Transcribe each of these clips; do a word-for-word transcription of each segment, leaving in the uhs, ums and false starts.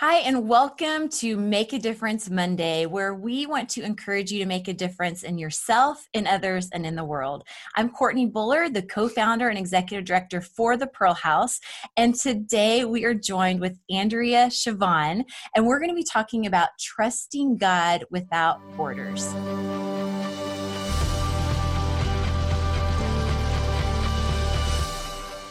Hi, and welcome to Make a Difference Monday, where we want to encourage you to make a difference in yourself, in others, and in the world. I'm Courtney Buller, the co-founder and executive director for the Pearl House, and today we are joined with Andrea Chavanne, and we're going to be talking about trusting God without borders.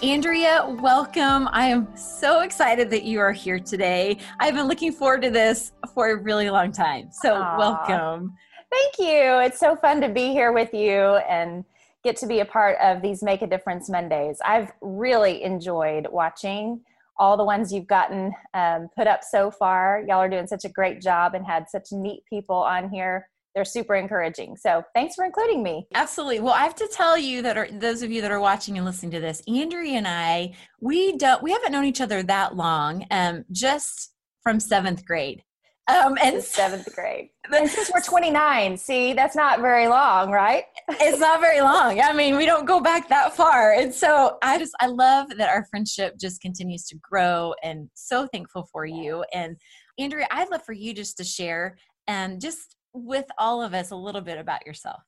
Andrea, welcome. I am so excited that you are here today. I've been looking forward to this for a really long time. So Aww. Welcome. Thank you. It's so fun to be here with you and get to be a part of these Make a Difference Mondays. I've really enjoyed watching all the ones you've gotten um, put up so far. Y'all are doing such a great job and had such neat people on here. They're super encouraging. So thanks for including me. Absolutely. Well, I have to tell you that are those of you that are watching and listening to this, Andrea and I, we don't, we haven't known each other that long, um, just from seventh grade. Um, and seventh grade. And since we're twenty-nine, see, that's not very long, right? It's not very long. I mean, we don't go back that far. And so I just, I love that our friendship just continues to grow, and so thankful for you. And Andrea, I'd love for you just to share and just with all of us a little bit about yourself.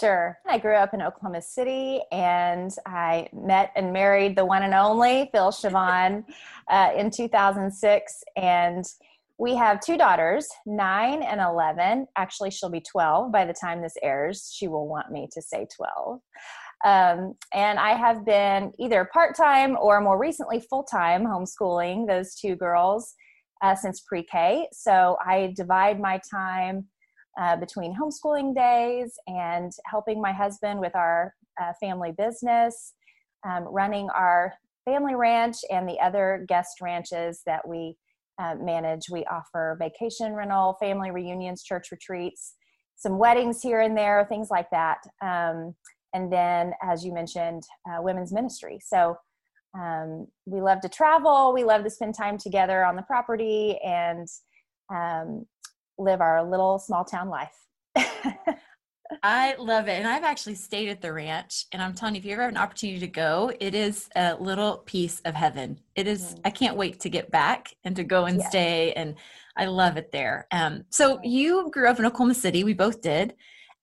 Sure. I grew up in Oklahoma City, and I met and married the one and only Phil Chavanne uh, in two thousand six. And we have two daughters, nine and eleven. Actually, she'll be twelve by the time this airs. She will want me to say twelve. Um, and I have been either part-time or more recently full-time homeschooling those two girls uh, since pre-K. So I divide my time Uh, between homeschooling days and helping my husband with our uh, family business, um, running our family ranch and the other guest ranches that we uh, manage. We offer vacation rental, family reunions, church retreats, some weddings here and there, things like that. Um, and then, as you mentioned, uh, women's ministry. So um, we love to travel. We love to spend time together on the property and um, live our little small town life. I love it. And I've actually stayed at the ranch, and I'm telling you, if you ever have an opportunity to go, it is a little piece of heaven. It is. Mm-hmm. I can't wait to get back and to go and yes. stay. And I love it there. Um, so you grew up in Oklahoma City. We both did.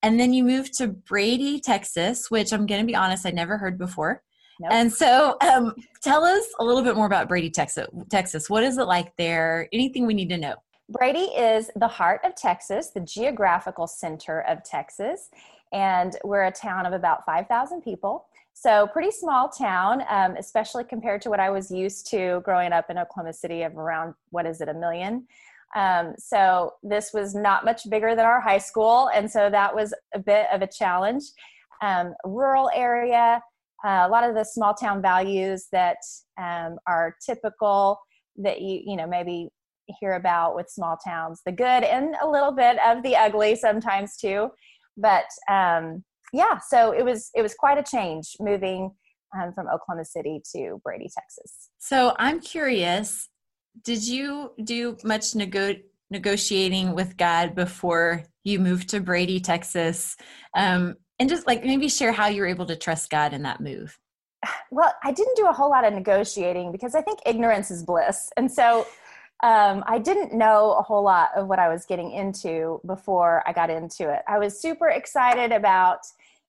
And then you moved to Brady, Texas, which I'm going to be honest, I'd never heard before. Nope. And so um, tell us a little bit more about Brady, Texas, Texas. What is it like there? Anything we need to know? Brady is the heart of Texas, the geographical center of Texas, and we're a town of about five thousand people, so pretty small town, um, especially compared to what I was used to growing up in Oklahoma City of around, what is it, a million? Um, so this was not much bigger than our high school, and so that was a bit of a challenge. Um, rural area, uh, a lot of the small town values that um, are typical that you, you know, maybe hear about with small towns, the good and a little bit of the ugly sometimes too. But um, yeah, so it was, it was quite a change moving um, from Oklahoma City to Brady, Texas. So I'm curious, did you do much nego- negotiating with God before you moved to Brady, Texas? Um, and just like maybe share how you were able to trust God in that move. Well, I didn't do a whole lot of negotiating because I think ignorance is bliss. And so Um, I didn't know a whole lot of what I was getting into before I got into it. I was super excited about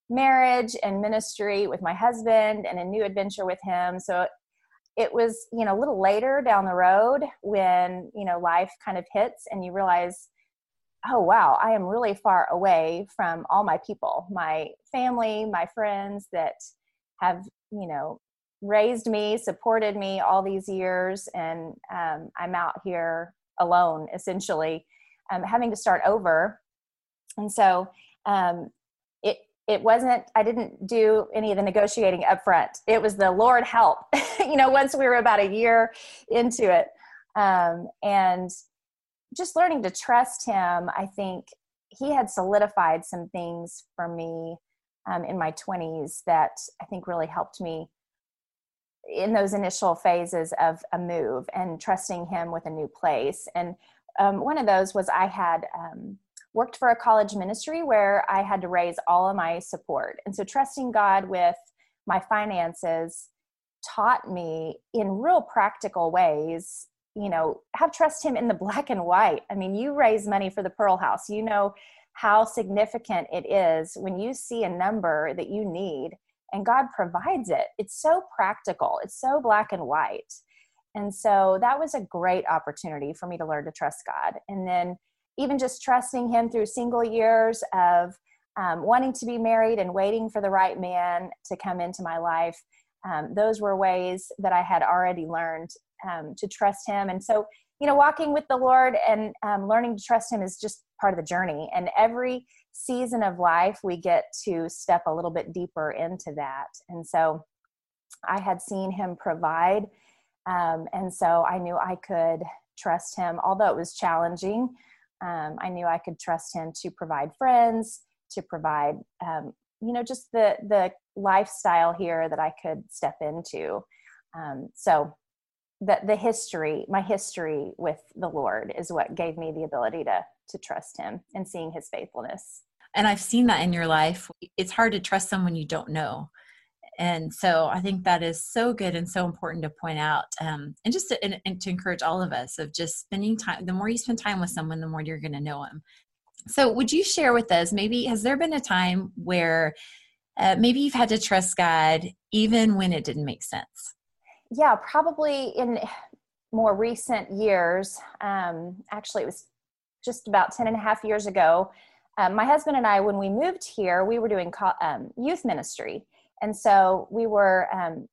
marriage and ministry with my husband and a new adventure with him. So it was, you know, a little later down the road when, you know, life kind of hits and you realize, oh, wow, I am really far away from all my people, my family, my friends that have, you know, raised me, supported me all these years, and um, I'm out here alone, essentially, um, having to start over. And so um, it it wasn't, I didn't do any of the negotiating up front. It was the Lord help, you know, once we were about a year into it. Um, and just learning to trust him, I think he had solidified some things for me um, in my twenties that I think really helped me in those initial phases of a move and trusting him with a new place. And um, one of those was I had um, worked for a college ministry where I had to raise all of my support. And so trusting God with my finances taught me in real practical ways you know, have trust him in the black and white. I mean, you raise money for the Pearl House. You know how significant it is when you see a number that you need and God provides it. It's so practical. It's so black and white. And so that was a great opportunity for me to learn to trust God. And then even just trusting him through single years of um, wanting to be married and waiting for the right man to come into my life. Um, those were ways that I had already learned um, to trust him. And so, you know, walking with the Lord and um, learning to trust him is just part of the journey. And every season of life, we get to step a little bit deeper into that. And so I had seen him provide. Um, and so I knew I could trust him, although it was challenging. Um, I knew I could trust him to provide friends, to provide, um, you know, just the, the lifestyle here that I could step into. Um, so the, the history, my history with the Lord is what gave me the ability to, to trust him and seeing his faithfulness. And I've seen that in your life. It's hard to trust someone you don't know. And so I think that is so good and so important to point out, um, and just to, and, and to encourage all of us of just spending time. The more you spend time with someone, the more you're going to know them. So would you share with us, maybe, has there been a time where uh, maybe you've had to trust God even when it didn't make sense? Yeah, probably in more recent years. Um, actually, it was just about ten and a half years ago. Um, my husband and I, when we moved here, we were doing co- um, youth ministry. And so we were um,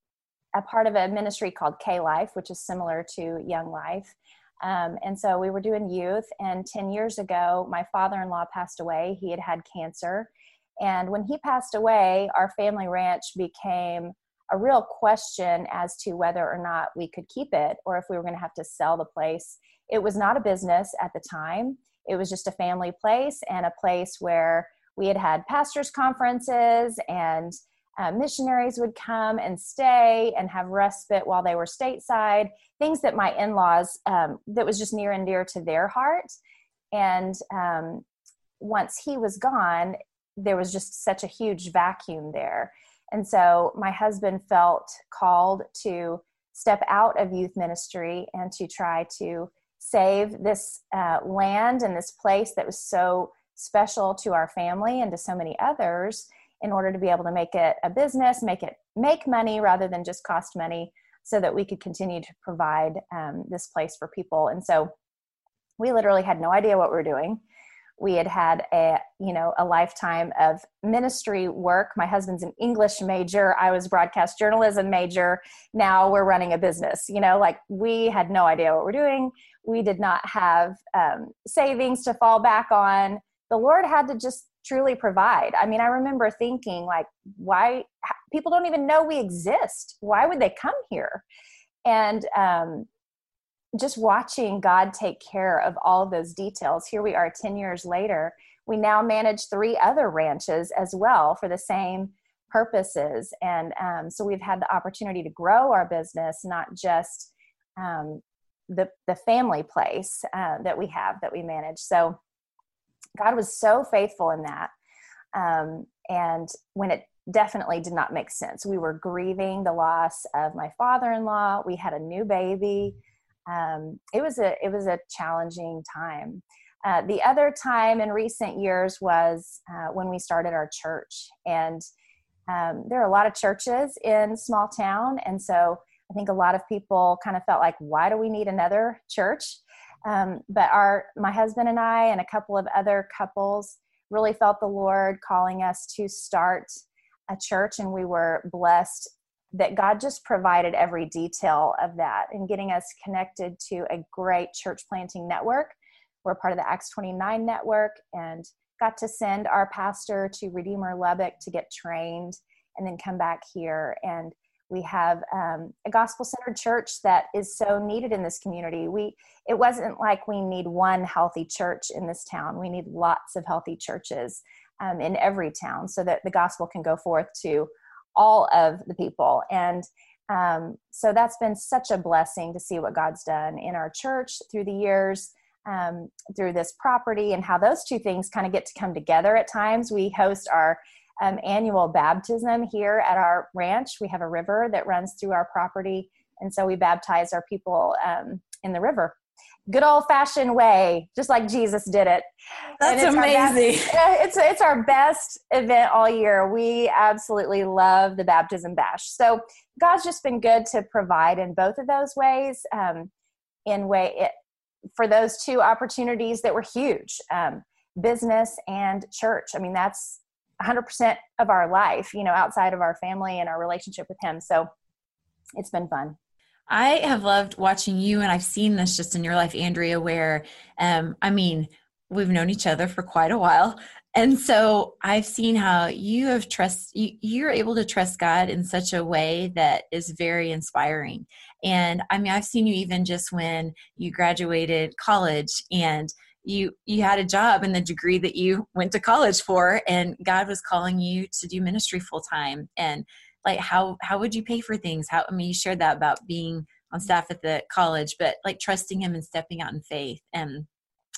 a part of a ministry called K Life, which is similar to Young Life. Um, and so we were doing youth, and ten years ago, my father-in-law passed away. He had had cancer. And when he passed away, our family ranch became a real question as to whether or not we could keep it or if we were going to have to sell the place. It was not a business at the time. It was just a family place and a place where we had had pastors' conferences and Uh, missionaries would come and stay and have respite while they were stateside, things that my in-laws, um, that was just near and dear to their heart. And um, once he was gone, there was just such a huge vacuum there. And so my husband felt called to step out of youth ministry and to try to save this uh, land and this place that was so special to our family and to so many others, in order to be able to make it a business, make it make money rather than just cost money, so that we could continue to provide um, this place for people. And so we literally had no idea what we were doing. We had had a, you know, a lifetime of ministry work. My husband's an English major. I was broadcast journalism major. Now we're running a business, you know, like we had no idea what we're doing. We did not have um, savings to fall back on. The Lord had to just truly provide. I mean, I remember thinking, like, why people don't even know we exist. Why would they come here? And um, just watching God take care of all of those details. Here we are ten years later. We now manage three other ranches as well for the same purposes. And um, so we've had the opportunity to grow our business, not just um, the, the family place uh, that we have that we manage. So God was so faithful in that. Um, and when it definitely did not make sense, we were grieving the loss of my father-in-law. We had a new baby. Um, it was a, it was a challenging time. Uh, the other time in recent years was uh, when we started our church, and um, there are a lot of churches in small town. And so I think a lot of people kind of felt like, why do we need another church? Um, but our, my husband and I, and a couple of other couples really felt the Lord calling us to start a church. And we were blessed that God just provided every detail of that and getting us connected to a great church planting network. We're part of the Acts twenty-nine network, and got to send our pastor to Redeemer Lubbock to get trained and then come back here. And we have um, a gospel-centered church that is so needed in this community. We it wasn't like we need one healthy church in this town. We need lots of healthy churches um, in every town, so that the gospel can go forth to all of the people. And um, so that's been such a blessing to see what God's done in our church through the years, um, through this property, and how those two things kind of get to come together at times. We host our Um, annual baptism here at our ranch. We have a river that runs through our property. And so we baptize our people um, in the river. Good old fashioned way, just like Jesus did it. That's it's amazing. Best, it's, it's our best event all year. We absolutely love the baptism bash. So God's just been good to provide in both of those ways, um, in way it, for those two opportunities that were huge, um, business and church. I mean, that's one hundred percent of our life, you know, outside of our family and our relationship with Him. So it's been fun. I have loved watching you, and I've seen this just in your life, Andrea, where, um, I mean, we've known each other for quite a while. And so I've seen how you have trust, you, you're able to trust God in such a way that is very inspiring. And I mean, I've seen you even just when you graduated college and you, you had a job and the degree that you went to college for, and God was calling you to do ministry full time. And like, how, how would you pay for things? How, I mean, you shared that about being on staff at the college, but like trusting Him and stepping out in faith. And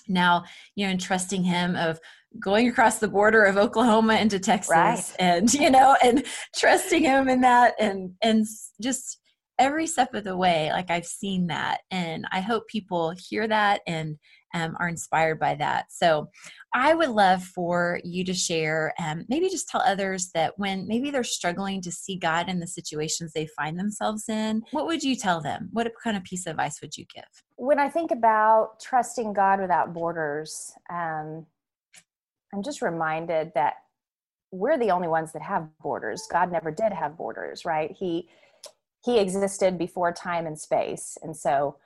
now, you know, and trusting Him of going across the border of Oklahoma into Texas, right. And, you know, and trusting Him in that, and, and just every step of the way, like I've seen that. And I hope people hear that and um, are inspired by that. So I would love for you to share, um, maybe just tell others that when maybe they're struggling to see God in the situations they find themselves in, what would you tell them? What kind of piece of advice would you give? When I think about trusting God without borders, um, I'm just reminded that we're the only ones that have borders. God never did have borders, right? He, He existed before time and space. And so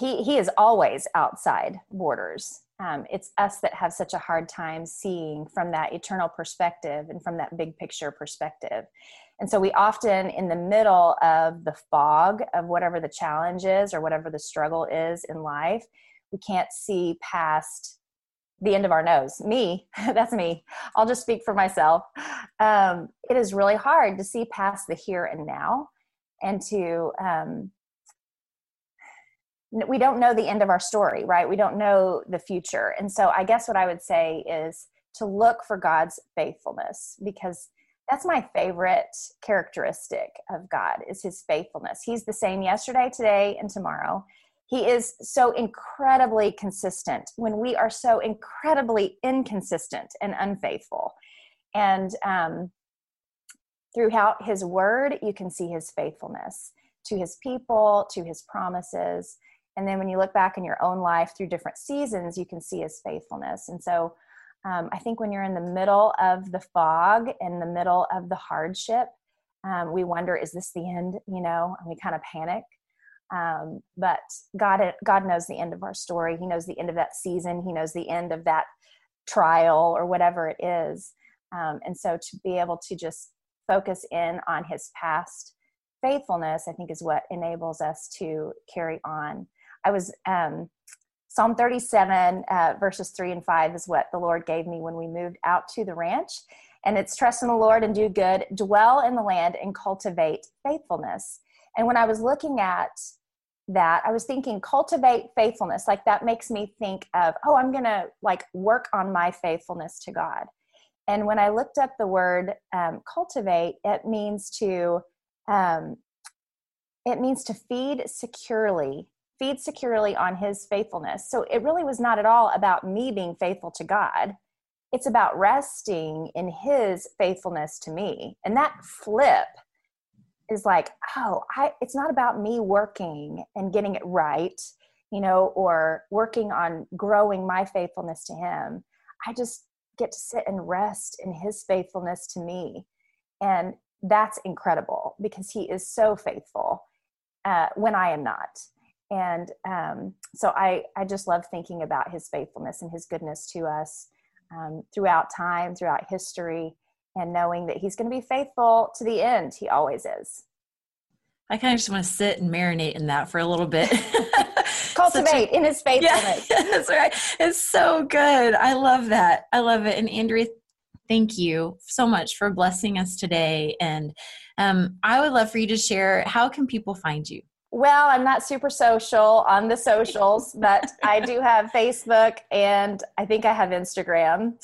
he he is always outside borders. Um, it's us that have such a hard time seeing from that eternal perspective and from that big picture perspective. And so we often, in the middle of the fog of whatever the challenge is or whatever the struggle is in life, we can't see past the end of our nose. Me, that's me. I'll just speak for myself. Um, it is really hard to see past the here and now, and to, um, we don't know the end of our story, right? We don't know the future. And so I guess what I would say is to look for God's faithfulness, because that's my favorite characteristic of God is His faithfulness. He's the same yesterday, today, and tomorrow. He is so incredibly consistent when we are so incredibly inconsistent and unfaithful. And um, throughout His word, you can see His faithfulness to His people, to His promises. And then when you look back in your own life through different seasons, you can see His faithfulness. And so um, I think when you're in the middle of the fog, in the middle of the hardship, um, we wonder, is this the end? You know, and we kind of panic. Um, but God, God knows the end of our story. He knows the end of that season. He knows the end of that trial or whatever it is. Um, and so to be able to just focus in on His past faithfulness, I think is what enables us to carry on. I was, um, Psalm thirty-seven, uh, verses three and five is what the Lord gave me when we moved out to the ranch, and it's trust in the Lord and do good, dwell in the land and cultivate faithfulness. And when I was looking at that, I was thinking cultivate faithfulness. Like that makes me think of, oh, I'm going to like work on my faithfulness to God. And when I looked up the word um, cultivate, it means to, um, it means to feed securely, feed securely on His faithfulness. So it really was not at all about me being faithful to God. It's about resting in His faithfulness to me. And that flip is like, oh, I, it's not about me working and getting it right, you know, or working on growing my faithfulness to Him. I just get to sit and rest in His faithfulness to me. And that's incredible because He is so faithful uh, when I am not. And um, so I, I just love thinking about His faithfulness and His goodness to us um, throughout time, throughout history, and knowing that He's going to be faithful to the end. He always is. I kind of just want to sit and marinate in that for a little bit. Cultivate a, in His faithfulness. Yeah, that's right. It's so good. I love that. I love it. And Andrea, thank you so much for blessing us today. And um, I would love for you to share, how can people find you? Well, I'm not super social on the socials, but I do have Facebook and I think I have Instagram.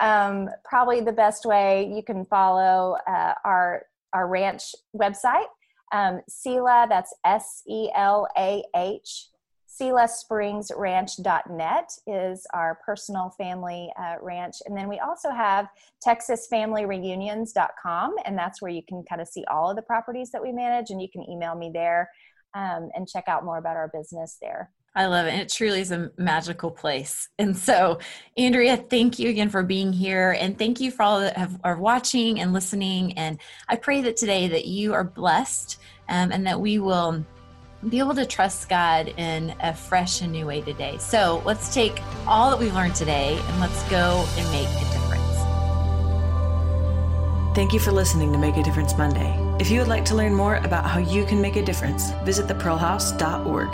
Um, probably the best way you can follow uh, our our ranch website, Um, Selah, that's S E L A H, Selah Springs Ranch dot net is our personal family uh, ranch. And then we also have texas family reunions dot com, and that's where you can kind of see all of the properties that we manage, and you can email me there um, and check out more about our business there. I love it. And it truly is a magical place. And so, Andrea, thank you again for being here. And thank you for all that have, are watching and listening. And I pray that today that you are blessed um, and that we will be able to trust God in a fresh and new way today. So let's take all that we've learned today and let's go and make a difference. Thank you for listening to Make a Difference Monday. If you would like to learn more about how you can make a difference, visit the pearl house dot org.